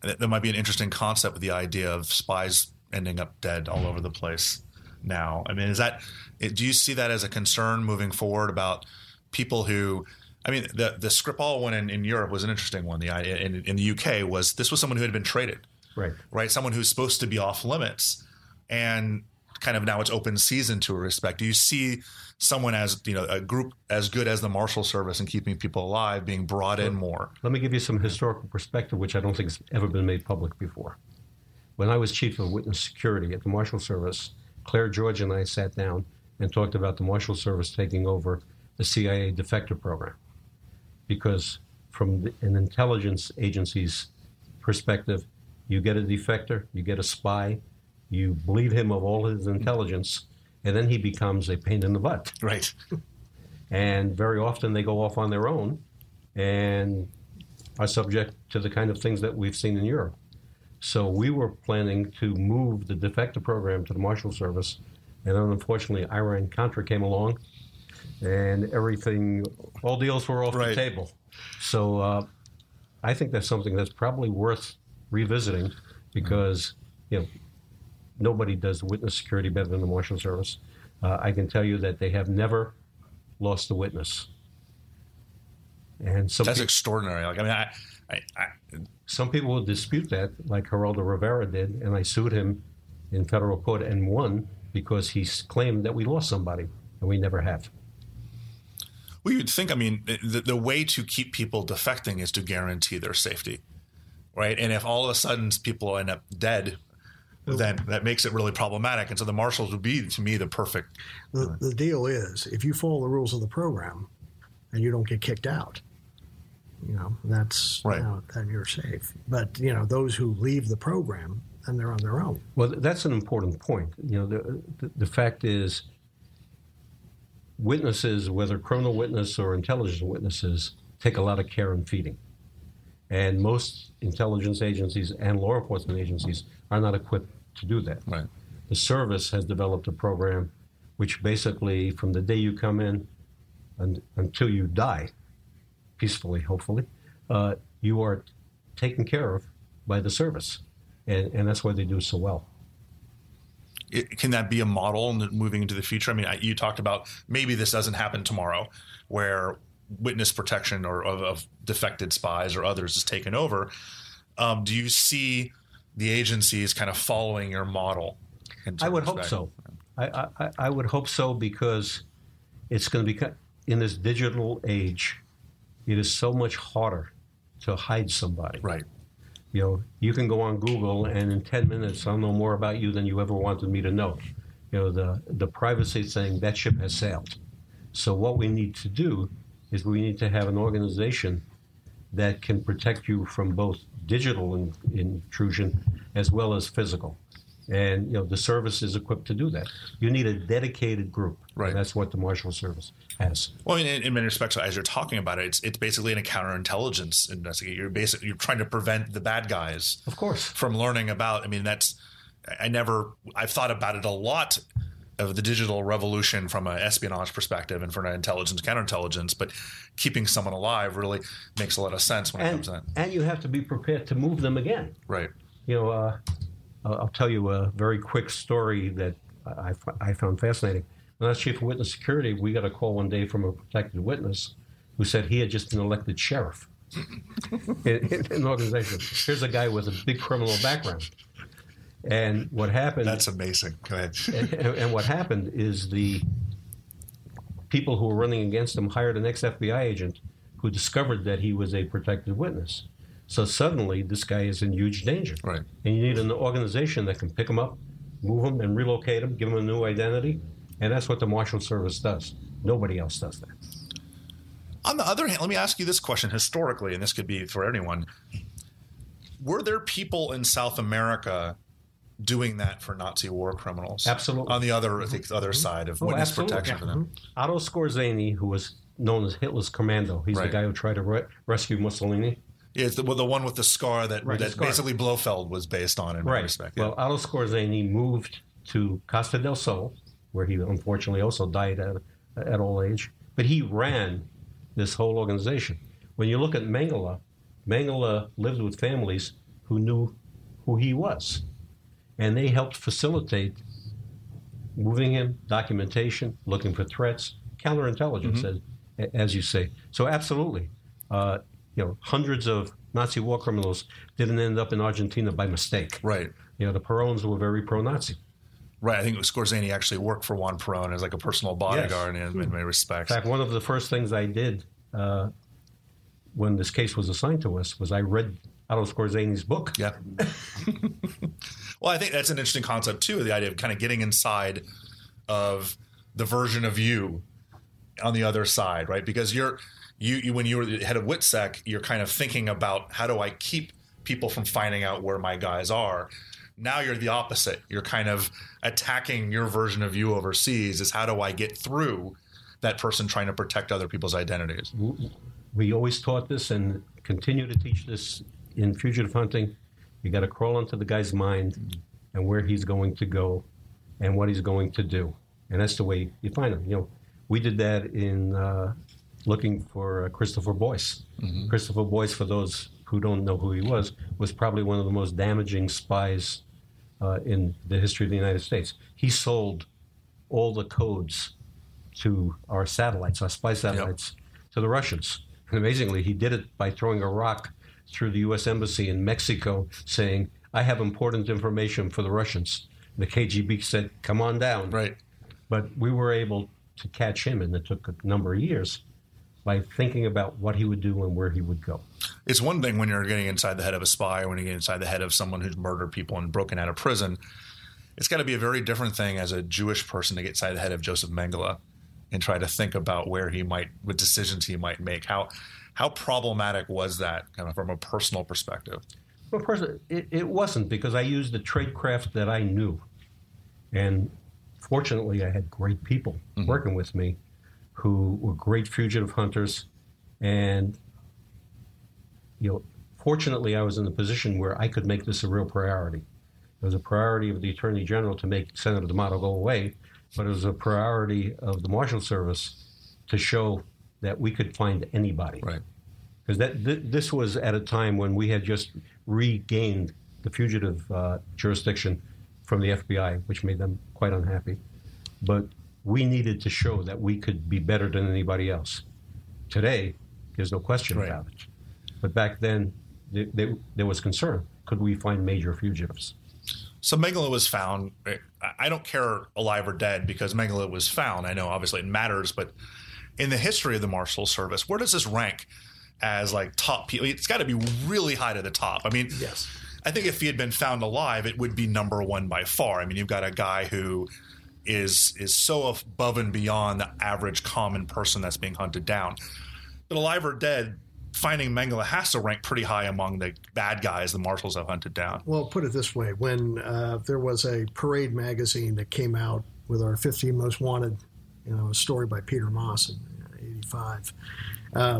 That might be an interesting concept with the idea of spies ending up dead all over the place. now? I mean, is that, do you see that as a concern moving forward about people who, I mean, the Skripal one in Europe was an interesting one. In the UK was, this was someone who had been traded, right? Someone who's supposed to be off limits, and kind of now it's open season to a respect. Do you see someone as, you know, a group as good as the Marshal Service in keeping people alive being brought in more? Let me give you some historical perspective, which I don't think has ever been made public before. When I was chief of witness security at the Marshal Service, Claire George and I sat down and talked about the Marshal Service taking over the CIA defector program. Because from an intelligence agency's perspective, you get a defector, you get a spy, you bleed him of all his intelligence, and then he becomes a pain in the butt. Right. And very often they go off on their own and are subject to the kind of things that we've seen in Europe. So we were planning to move the defector program to the Marshal Service, and then unfortunately Iran-Contra came along, and everything, all deals were off the table. So I think that's something that's probably worth revisiting, because, you know, nobody does witness security better than the Marshal Service. I can tell you that they have never lost a witness. And so that's extraordinary. Like, I mean, I some people will dispute that, like Geraldo Rivera did, and I sued him in federal court and won because he claimed that we lost somebody, and we never have. Well, you'd think, I mean, the way to keep people defecting is to guarantee their safety, right? And if all of a sudden people end up dead, then that makes it really problematic. And so the Marshals would be, to me, the perfect. The deal is, if you follow the rules of the program and you don't get kicked out, you know, that's right. Then you're safe. But, you know, those who leave the program, then they're on their own. Well, that's an important point. You know, the fact is, witnesses, whether criminal witness or intelligence witnesses, take a lot of care and feeding. And most intelligence agencies and law enforcement agencies are not equipped to do that. Right. The service has developed a program which basically, from the day you come in and until you die, peacefully, hopefully, you are taken care of by the service. And that's why they do so well. Can that be a model moving into the future? I mean, you talked about maybe this doesn't happen tomorrow, where witness protection or of defected spies or others is taken over. Do you see the agencies kind of following your model? I would hope so. I would hope so, because it's going to be, in this digital age, it is so much harder to hide somebody. Right. You know, you can go on Google and in 10 minutes I'll know more about you than you ever wanted me to know. You know, the privacy thing, that ship has sailed. So what we need to do is we need to have an organization that can protect you from both digital intrusion as well as physical. And, you know, the service is equipped to do that. You need a dedicated group. Right. And that's what the Marshal Service has. Well, in many respects, as you're talking about it, it's basically a counterintelligence investigation. You're trying to prevent the bad guys, of course, from learning about. I mean, I've thought about it a lot, of the digital revolution from an espionage perspective and from an counterintelligence, but keeping someone alive really makes a lot of sense when it comes in. And you have to be prepared to move them again. Right. You know, I'll tell you a very quick story that I found fascinating. When I was chief of witness security, we got a call one day from a protected witness who said he had just been elected sheriff in an organization. Here's a guy with a big criminal background. And what happened... That's amazing. Go ahead. And what happened is the people who were running against him hired an ex-FBI agent who discovered that he was a protected witness. So suddenly, this guy is in huge danger. Right. And you need an organization that can pick him up, move him, and relocate him, give him a new identity. And that's what the Marshal Service does. Nobody else does that. On the other hand, let me ask you this question historically, and this could be for anyone. Were there people in South America doing that for Nazi war criminals? Absolutely. On the other side of witness protection for them. Otto Skorzeny, who was known as Hitler's commando, he's the guy who tried to rescue Mussolini. Yeah, it's the one with the scar that basically Blofeld was based on in respect. Yeah. Well, Otto Skorzeny moved to Costa del Sol, where he unfortunately also died at old age. But he ran this whole organization. When you look at Mengele, Mengele lived with families who knew who he was. And they helped facilitate moving him, documentation, looking for threats, counterintelligence, as you say. So absolutely, hundreds of Nazi war criminals didn't end up in Argentina by mistake. Right. You know, the Perones were very pro-Nazi. Right. I think Skorzeny actually worked for Juan Perón as like a personal bodyguard in many respects. In fact, one of the first things I did when this case was assigned to us was I read Otto Skorzeny's book. Yeah. Well, I think that's an interesting concept, too, the idea of kind of getting inside of the version of you on the other side, right? Because you when you were the head of WITSEC, you're kind of thinking about how do I keep people from finding out where my guys are. Now you're the opposite. You're kind of attacking your version of you overseas is how do I get through that person trying to protect other people's identities? We always taught this and continue to teach this in fugitive hunting. You got to crawl into the guy's mind and where he's going to go and what he's going to do. And that's the way you find him. You know, we did that in looking for Christopher Boyce. Mm-hmm. Christopher Boyce, for those who don't know who he was probably one of the most damaging spies in the history of the United States. He sold all the codes to our satellites, our spy satellites, to the Russians. And amazingly, he did it by throwing a rock through the U.S. Embassy in Mexico saying, I have important information for the Russians. The KGB said, come on down. Right. But we were able to catch him, and it took a number of years, by thinking about what he would do and where he would go. It's one thing when you're getting inside the head of a spy, when you get inside the head of someone who's murdered people and broken out of prison. It's got to be a very different thing as a Jewish person to get inside the head of Joseph Mengele and try to think about where he might, what decisions he might make. How problematic was that kind of from a personal perspective? Well, personally, it wasn't, because I used the tradecraft that I knew. And fortunately, I had great people working with me who were great fugitive hunters. And, you know, fortunately, I was in a position where I could make this a real priority. It was a priority of the Attorney General to make Senator D'Amato go away, but it was a priority of the Marshal Service to show that we could find anybody. Right. Because this was at a time when we had just regained the fugitive jurisdiction from the FBI, which made them quite unhappy. But we needed to show that we could be better than anybody else. Today, there's no question about it. But back then, there was concern. Could we find major fugitives? So Mengele was found. I don't care alive or dead because Mengele was found. I know, obviously, it matters. But in the history of the Marshal Service, where does this rank as, like, top people? It's got to be really high to the top. I mean, yes. I think if he had been found alive, it would be number one by far. I mean, you've got a guy who is so above and beyond the average common person that's being hunted down. But alive or dead, finding Mengele has to rank pretty high among the bad guys the marshals have hunted down. Well, put it this way. When there was a Parade magazine that came out with our 15 Most Wanted, a story by Peter Moss in 85,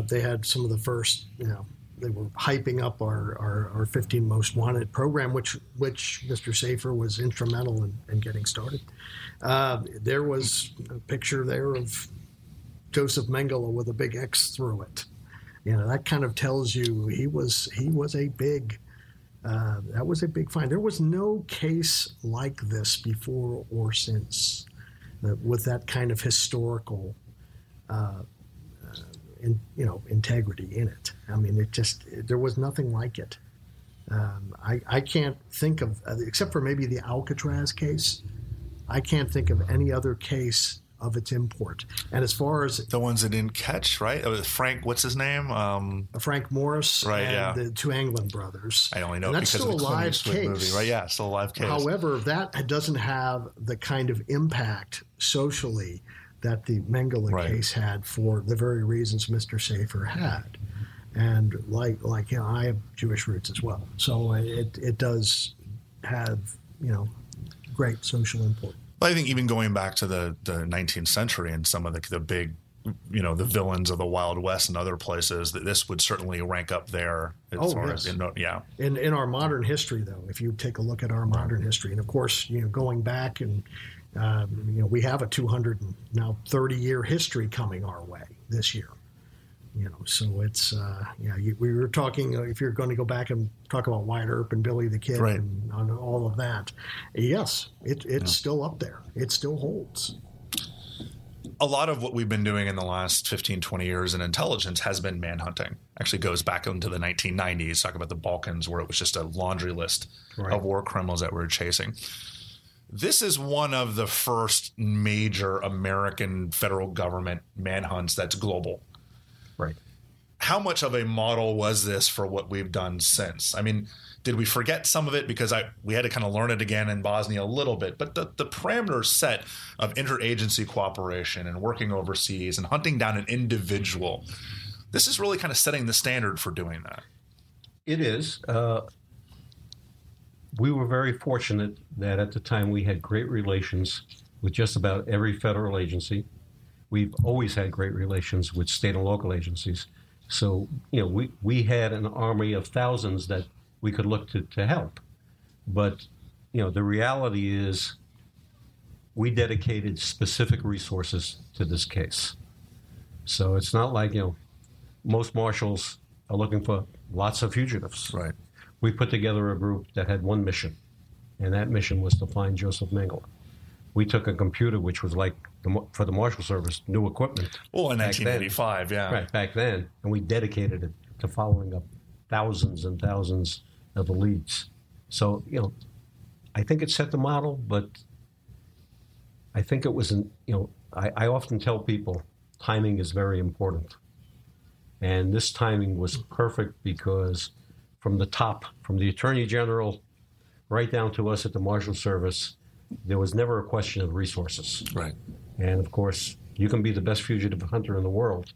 they had some of the first, they were hyping up our 15 Most Wanted program, which Mr. Safir was instrumental in getting started. There was a picture there of Joseph Mengele with a big X through it. That kind of tells you he was a big that was a big find. There was no case like this before or since with that kind of historical integrity in it. I mean, there was nothing like it. I can't think of, except for maybe the Alcatraz case, I can't think of any other case of its import. And as far as the ones that didn't catch, right? Frank, what's his name? Frank Morris, right? And the two Anglin brothers. I only know and that's because still of the Clint Eastwood movie, right? Yeah, still a live case. However, that doesn't have the kind of impact socially that the Mengele case had for the very reasons Mr. Safir had. And I have Jewish roots as well. So it does have, great social import. Well, I think even going back to the 19th century and some of the big, the villains of the Wild West and other places, that this would certainly rank up there. In our modern history, though, if you take a look at our modern history, and of course, going back and, we have a 200 and now 30-year history coming our way this year. You know, so it's we were talking if you're going to go back and talk about Wyatt Earp and Billy the Kid right. and on all of that. Yes, it's still up there. It still holds. A lot of what we've been doing in the last 15, 20 years in intelligence has been manhunting. Actually goes back into the 1990s, talk about the Balkans, where it was just a laundry list right. of war criminals that we were chasing. This is one of the first major American federal government manhunts that's global. Right. How much of a model was this for what we've done since? I mean, did we forget some of it because we had to kind of learn it again in Bosnia a little bit? But the parameters set of interagency cooperation and working overseas and hunting down an individual, this is really kind of setting the standard for doing that. It is. We were very fortunate that at the time we had great relations with just about every federal agency. We've always had great relations with state and local agencies. So, you know, we had an army of thousands that we could look to help. But, you know, the reality is we dedicated specific resources to this case. So it's not like, you know, most marshals are looking for lots of fugitives. Right. We put together a group that had one mission, and that mission was to find Joseph Mengele. We took a computer, which was like, for the Marshal Service, new equipment. Well, in 1985, yeah. Right, back then. And we dedicated it to following up thousands and thousands of the leads. So, you know, I think it set the model, but I think it was, I often tell people timing is very important. And this timing was perfect because from the top, from the Attorney General right down to us at the Marshal Service, there was never a question of resources. Right. And, of course, you can be the best fugitive hunter in the world.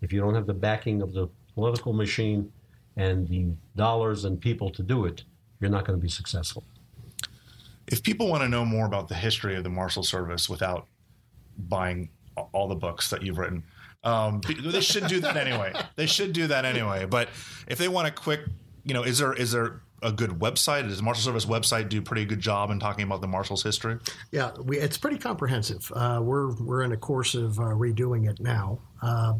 If you don't have the backing of the political machine and the dollars and people to do it, you're not going to be successful. If people want to know more about the history of the Marshal Service without buying all the books that you've written, they should do that anyway. They should do that anyway. But if they want a quick, is there a good website? Does the Marshal Service website do a pretty good job in talking about the Marshal's history? Yeah, it's pretty comprehensive. We're in a course of redoing it now,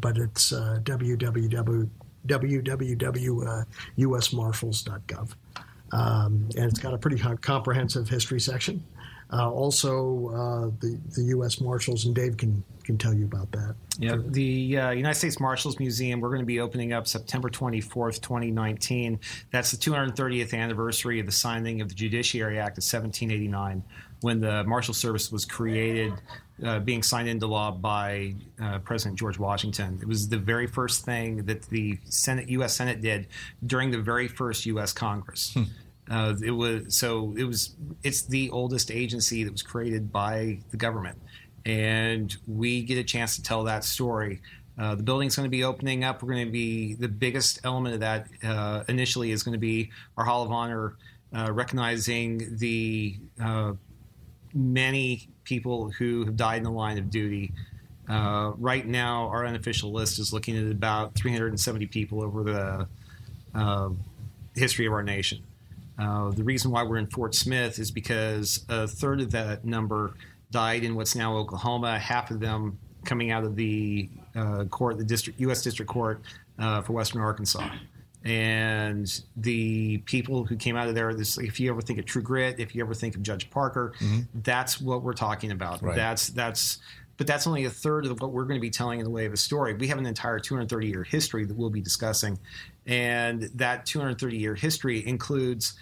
but it's www.usmarshals.gov. And it's got a pretty comprehensive history section. The U.S. Marshals, and Dave can tell you about that. Yeah, the United States Marshals Museum, we're going to be opening up September 24th, 2019. That's the 230th anniversary of the signing of the Judiciary Act of 1789, when the Marshal Service was created, being signed into law by President George Washington. It was the very first thing that the U.S. Senate did during the very first U.S. Congress. It's the oldest agency that was created by the government, and we get a chance to tell that story. The building's going to be opening up. We're going to be the biggest element of that initially is going to be our Hall of Honor, recognizing the many people who have died in the line of duty. Right now, our unofficial list is looking at about 370 people over the history of our nation. The reason why we're in Fort Smith is because a third of that number died in what's now Oklahoma, half of them coming out of the U.S. District Court for Western Arkansas. And the people who came out of there, if you ever think of True Grit, if you ever think of Judge Parker, that's what we're talking about. Right. But that's only a third of what we're going to be telling in the way of a story. We have an entire 230-year history that we'll be discussing. And that 230-year history includes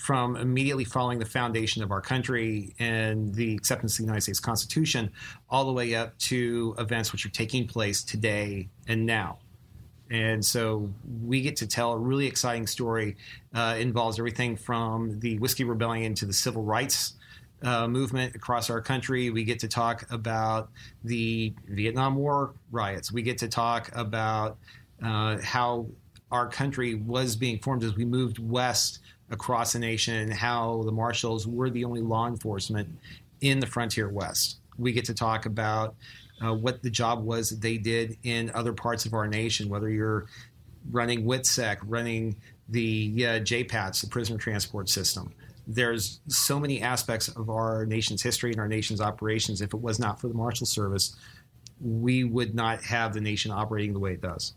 from immediately following the foundation of our country and the acceptance of the United States Constitution all the way up to events which are taking place today and now. And so we get to tell a really exciting story. It involves everything from the Whiskey Rebellion to the Civil Rights movement across our country. We get to talk about the Vietnam War riots. We get to talk about how our country was being formed as we moved west across the nation and how the Marshals were the only law enforcement in the frontier west. We get to talk about what the job was that they did in other parts of our nation, whether you're running WITSEC, running the JPATS, the prisoner transport system. There's so many aspects of our nation's history and our nation's operations. If it was not for the Marshal Service, we would not have the nation operating the way it does.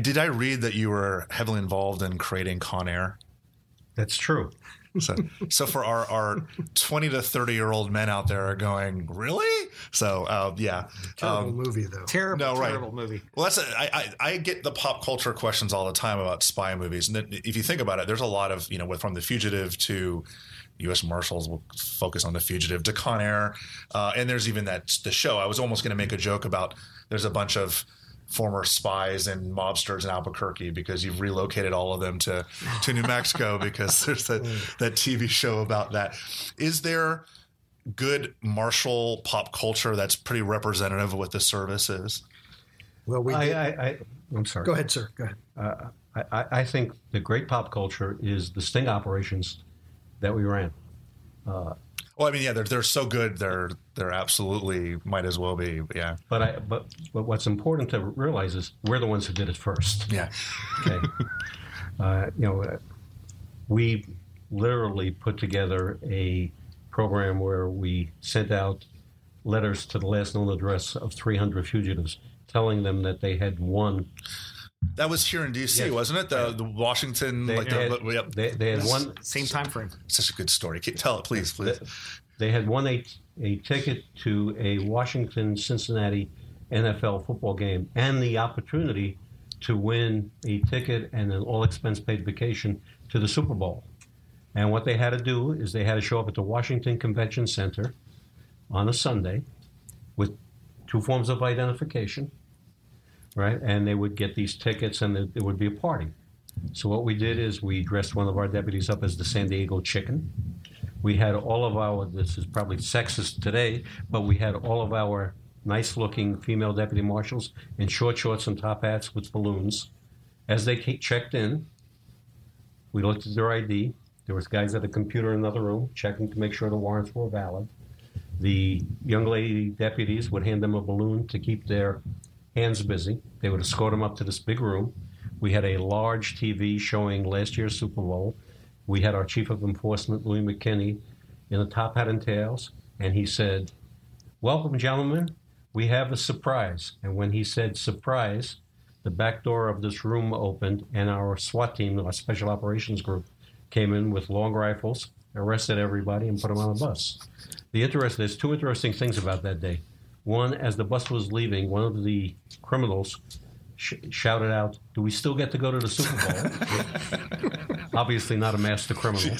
Did I read that you were heavily involved in creating Con Air? That's true. So for our 20 to 30-year-old men out there are going, really? So, yeah. Terrible movie, though. Terrible movie. Well, that's I get the pop culture questions all the time about spy movies. And if you think about it, there's a lot of, from The Fugitive to U.S. Marshals will focus on The Fugitive to Con Air. And there's even the show. I was almost going to make a joke about there's a bunch of former spies and mobsters in Albuquerque because you've relocated all of them to New Mexico because there's that TV show about that. Is there good martial pop culture that's pretty representative of what the service is? Well, I'm sorry. Go ahead, sir. Go ahead. I think the great pop culture is the sting operations that we ran. They're so good. They're absolutely might as well be. Yeah. But what's important to realize is we're the ones who did it first. Yeah. Okay. We literally put together a program where we sent out letters to the last known address of 300 fugitives, telling them that they had won. That was here in D.C., yes. Wasn't it? The Washington. They had one same time frame. Such a good story. Tell it, please. They had won a ticket to a Washington-Cincinnati NFL football game and the opportunity to win a ticket and an all-expense-paid vacation to the Super Bowl. And what they had to do is they had to show up at the Washington Convention Center on a Sunday with two forms of identification. Right, and they would get these tickets, and there would be a party. So what we did is we dressed one of our deputies up as the San Diego Chicken. We had all of our, this is probably sexist today, but we had all of our nice-looking female deputy marshals in short shorts and top hats with balloons. As they checked in, we looked at their ID. There was guys at a computer in another room checking to make sure the warrants were valid. The young lady deputies would hand them a balloon to keep their hands busy. They would escort them up to this big room. We had a large TV showing last year's Super Bowl. We had our chief of enforcement, Louis McKinney, in a top hat and tails, and he said, "Welcome, gentlemen. We have a surprise." And when he said surprise, the back door of this room opened, and our SWAT team, our special operations group, came in with long rifles, arrested everybody, and put them on a bus. There's two interesting things about that day. One, as the bus was leaving, one of the criminals shouted out, "Do we still get to go to the Super Bowl?" Obviously not a master criminal.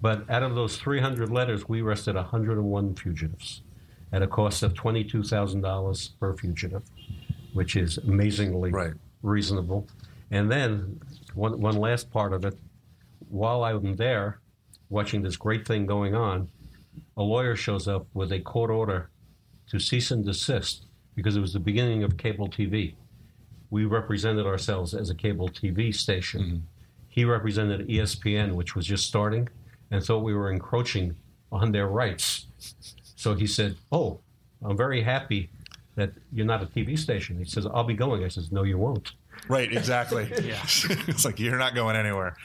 But out of those 300 letters, we arrested 101 fugitives at a cost of $22,000 per fugitive, which is amazingly reasonable. And then one last part of it, while I'm there watching this great thing going on, a lawyer shows up with a court order to cease and desist, because it was the beginning of cable TV. We represented ourselves as a cable TV station. Mm-hmm. He represented ESPN, which was just starting, and thought we were encroaching on their rights. So he said, "Oh, I'm very happy that you're not a TV station." He says, "I'll be going." I says, "No, you won't." Right, exactly. Yeah. It's like, you're not going anywhere.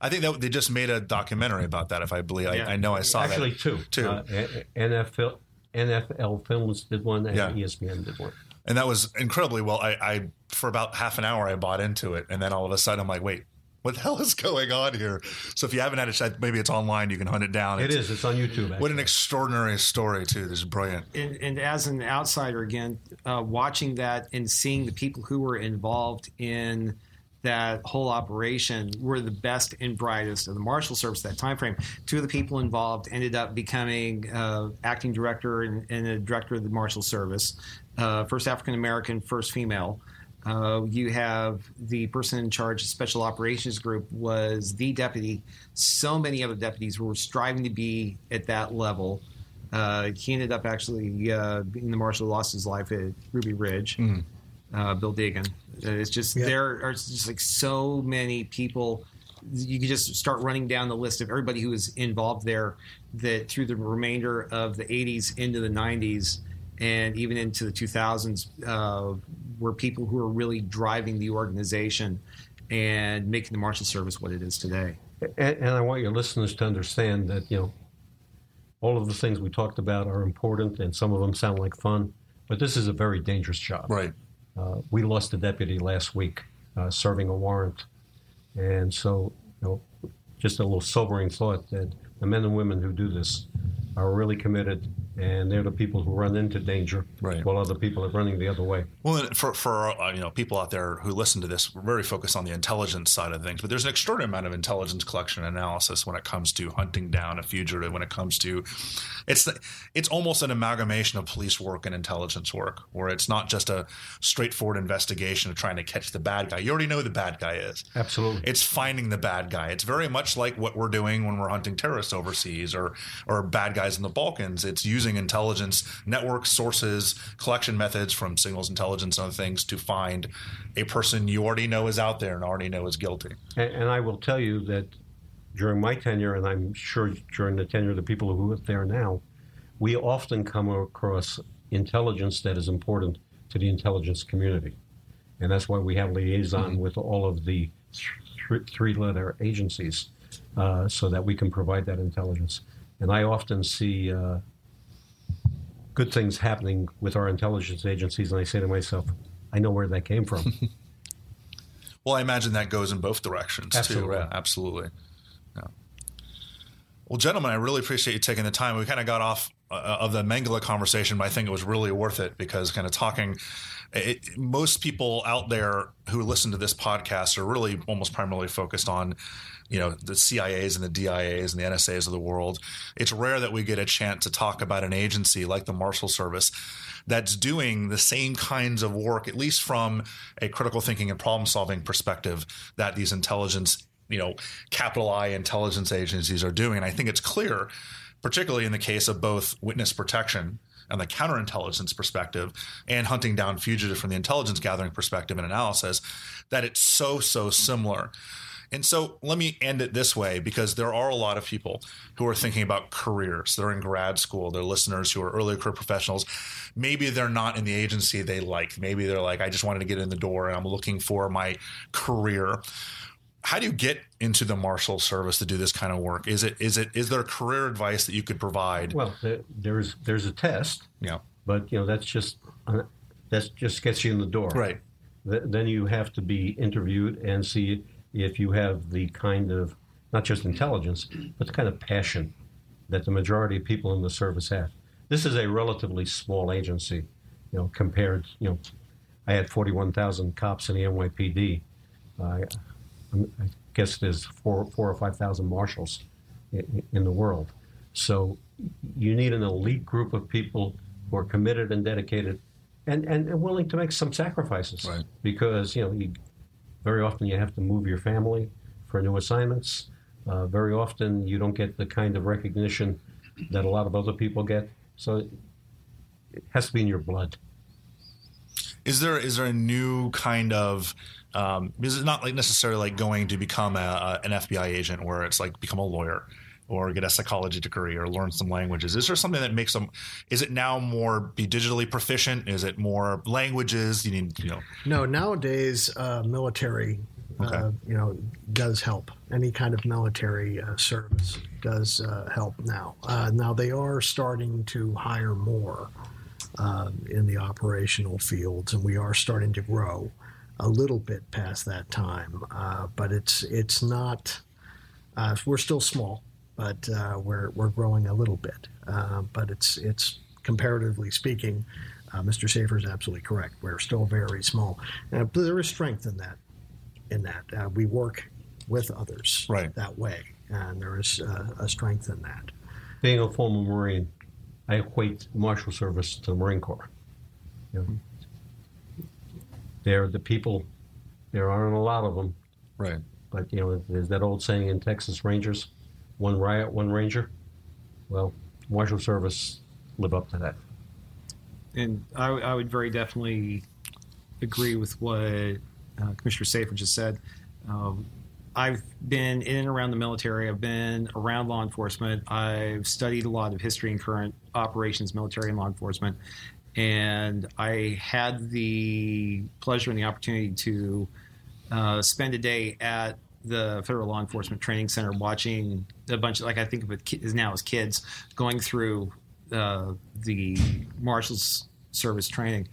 I think that they just made a documentary about that, if I believe. Yeah. I know I saw that. Actually, two. NFL Films did one, and ESPN did one. And that was incredibly well. I for about half an hour, I bought into it. And then all of a sudden, I'm like, wait, what the hell is going on here? So if you haven't had a chat, maybe it's online. You can hunt it down. It's It's on YouTube. Actually. What an extraordinary story, too. This is brilliant. And as an outsider, again, watching that and seeing the people who were involved in that whole operation were the best and brightest of the Marshal Service at that time frame. Two of the people involved ended up becoming acting director and a director of the Marshal Service, first African-American, first female. You have the person in charge of Special Operations Group was the deputy. So many other deputies were striving to be at that level. He ended up actually being the Marshal, lost his life at Ruby Ridge. Mm. Bill Deegan. It's just there are just like so many people. You can just start running down the list of everybody who was involved there. That through the remainder of the '80s into the '90s and even into the 2000s, were people who were really driving the organization and making the Marshal Service what it is today. And I want your listeners to understand that All of the things we talked about are important, and some of them sound like fun, but this is a very dangerous job. Right. We lost a deputy last week serving a warrant, and so, you know, just a little sobering thought that the men and women who do this are really committed, and they're the people who run into danger, right, while other people are running the other way. Well, for you know, people out there who listen to this, we're very focused on the intelligence side of things, but there's an extraordinary amount of intelligence collection and analysis when it comes to hunting down a fugitive, when it comes to it's almost an amalgamation of police work and intelligence work, where it's not just a straightforward investigation of trying to catch the bad guy. You already know who the bad guy is. Absolutely. It's finding the bad guy. It's very much like what we're doing when we're hunting terrorists overseas or bad guys in the Balkans. It's using intelligence network sources, collection methods from signals intelligence and other things to find a person you already know is out there and already know is guilty. And I will tell you that during my tenure, and I'm sure during the tenure of the people who are there now, we often come across intelligence that is important to the intelligence community. And that's why we have liaison with all of the three-letter agencies so that we can provide that intelligence. And I often see good things happening with our intelligence agencies, and I say to myself, I know where that came from. Well, I imagine that goes in both directions, absolutely, too. Right? Absolutely. Yeah. Well, gentlemen, I really appreciate you taking the time. We kind of got off of the Mengele conversation, but I think it was really worth it because kind of talking – most people out there who listen to this podcast are really almost primarily focused on – you know, the CIAs and the DIAs and the NSAs of the world. It's rare that we get a chance to talk about an agency like the Marshal Service that's doing the same kinds of work, at least from a critical thinking and problem solving perspective, that these intelligence, you know, capital I intelligence agencies are doing. And I think it's clear, particularly in the case of both witness protection and the counterintelligence perspective and hunting down fugitives from the intelligence gathering perspective and analysis, that it's so similar. And so let me end it this way, because there are a lot of people who are thinking about careers. They're in grad school. They're listeners who are early career professionals. Maybe they're not in the agency they like. Maybe they're like, I just wanted to get in the door and I'm looking for my career. How do you get into the Marshal Service to do this kind of work? Is there career advice that you could provide? Well, there's a test. Yeah. But, you know, that's just gets you in the door. Right. Then you have to be interviewed and see if you have the kind of, not just intelligence, but the kind of passion that the majority of people in the service have. This is a relatively small agency, you know, compared, you know, I had 41,000 cops in the NYPD. I guess there's four or 5,000 marshals in the world. So you need an elite group of people who are committed and dedicated and willing to make some sacrifices. Right. Because, you know, very often you have to move your family for new assignments. Very often you don't get the kind of recognition that a lot of other people get. So it has to be in your blood. Is there a new kind of because it's not like necessarily like going to become an FBI agent where it's like become a lawyer or get a psychology degree or learn some languages. Is there something that makes them, is it now more be digitally proficient? Is it more languages? You need, you know. No, nowadays military, okay, you know, does help. Any kind of military service does help now. Now they are starting to hire more in the operational fields, and we are starting to grow a little bit past that time. But it's not, we're still small. But we're growing a little bit. But it's comparatively speaking, Mr. Safir is absolutely correct. We're still very small. There is strength in that. We work with others, right, that way, and there is a strength in that. Being a former Marine, I equate Marshal Service to the Marine Corps. You know, they're the people. There aren't a lot of them, right? But you know, there's that old saying in Texas Rangers. One riot, one ranger. Well, Marshal Service live up to that. And I would very definitely agree with what Commissioner Safir just said. I've been in and around the military. I've been around law enforcement. I've studied a lot of history and current operations, military and law enforcement. And I had the pleasure and the opportunity to spend a day at the Federal Law Enforcement Training Center watching a bunch of, like I think of it is now as kids, going through the Marshals Service training.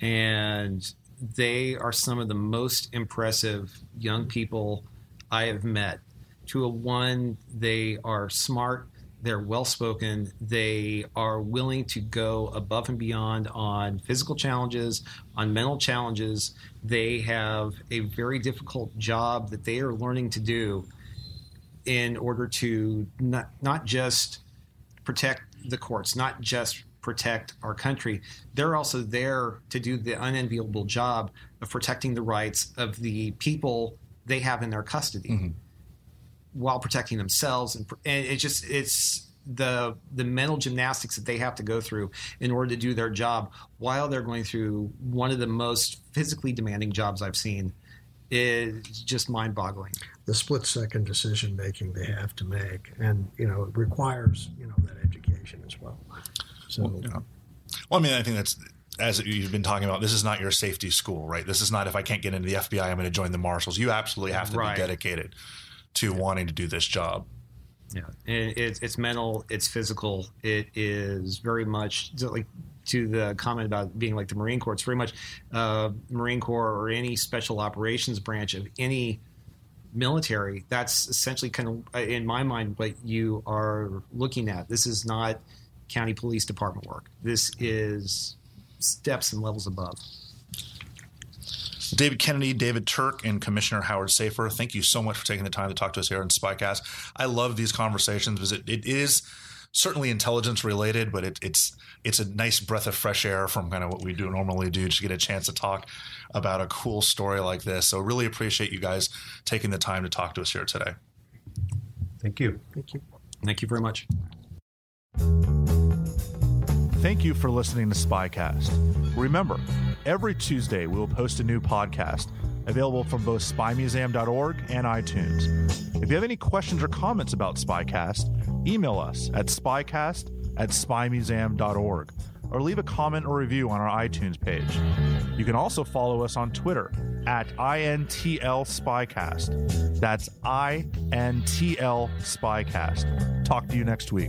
And they are some of the most impressive young people I have met. To a one, they are smart, they're well-spoken, they are willing to go above and beyond on physical challenges, on mental challenges. They have a very difficult job that they are learning to do in order to not just protect the courts, not just protect our country. They're also there to do the unenviable job of protecting the rights of the people they have in their custody. Mm-hmm. While protecting themselves, and it's just it's the mental gymnastics that they have to go through in order to do their job while they're going through one of the most physically demanding jobs I've seen is just mind-boggling. The split-second decision making they have to make, and it requires that education as well. So, well, I mean, I think that's. As you've been talking about, this is not your safety school, right? This is not if I can't get into the FBI, I'm going to join the Marshals. You absolutely have to be dedicated to wanting to do this job. Yeah, and it's mental, it's physical. It is very much like to the comment about being like the Marine Corps. It's very much Marine Corps or any special operations branch of any military. That's essentially kind of, in my mind, what you are looking at. This is not county police department work. This is steps and levels above. David Kennedy, David Turk, and Commissioner Howard Safir, thank you so much for taking the time to talk to us here on SpyCast. I love these conversations because it is certainly intelligence related, but it's a nice breath of fresh air from kind of what we do normally do to get a chance to talk about a cool story like this. So really appreciate you guys taking the time to talk to us here today. Thank you. Thank you. Thank you very much. Thank you for listening to SpyCast. Remember, every Tuesday we will post a new podcast available from both spymuseum.org and iTunes. If you have any questions or comments about SpyCast, email us at spycast@spymuseum.org or leave a comment or review on our iTunes page. You can also follow us on Twitter at INTLSpyCast. That's INTLSpyCast. Talk to you next week.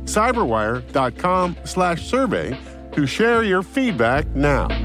cyberwire.com/survey to share your feedback now.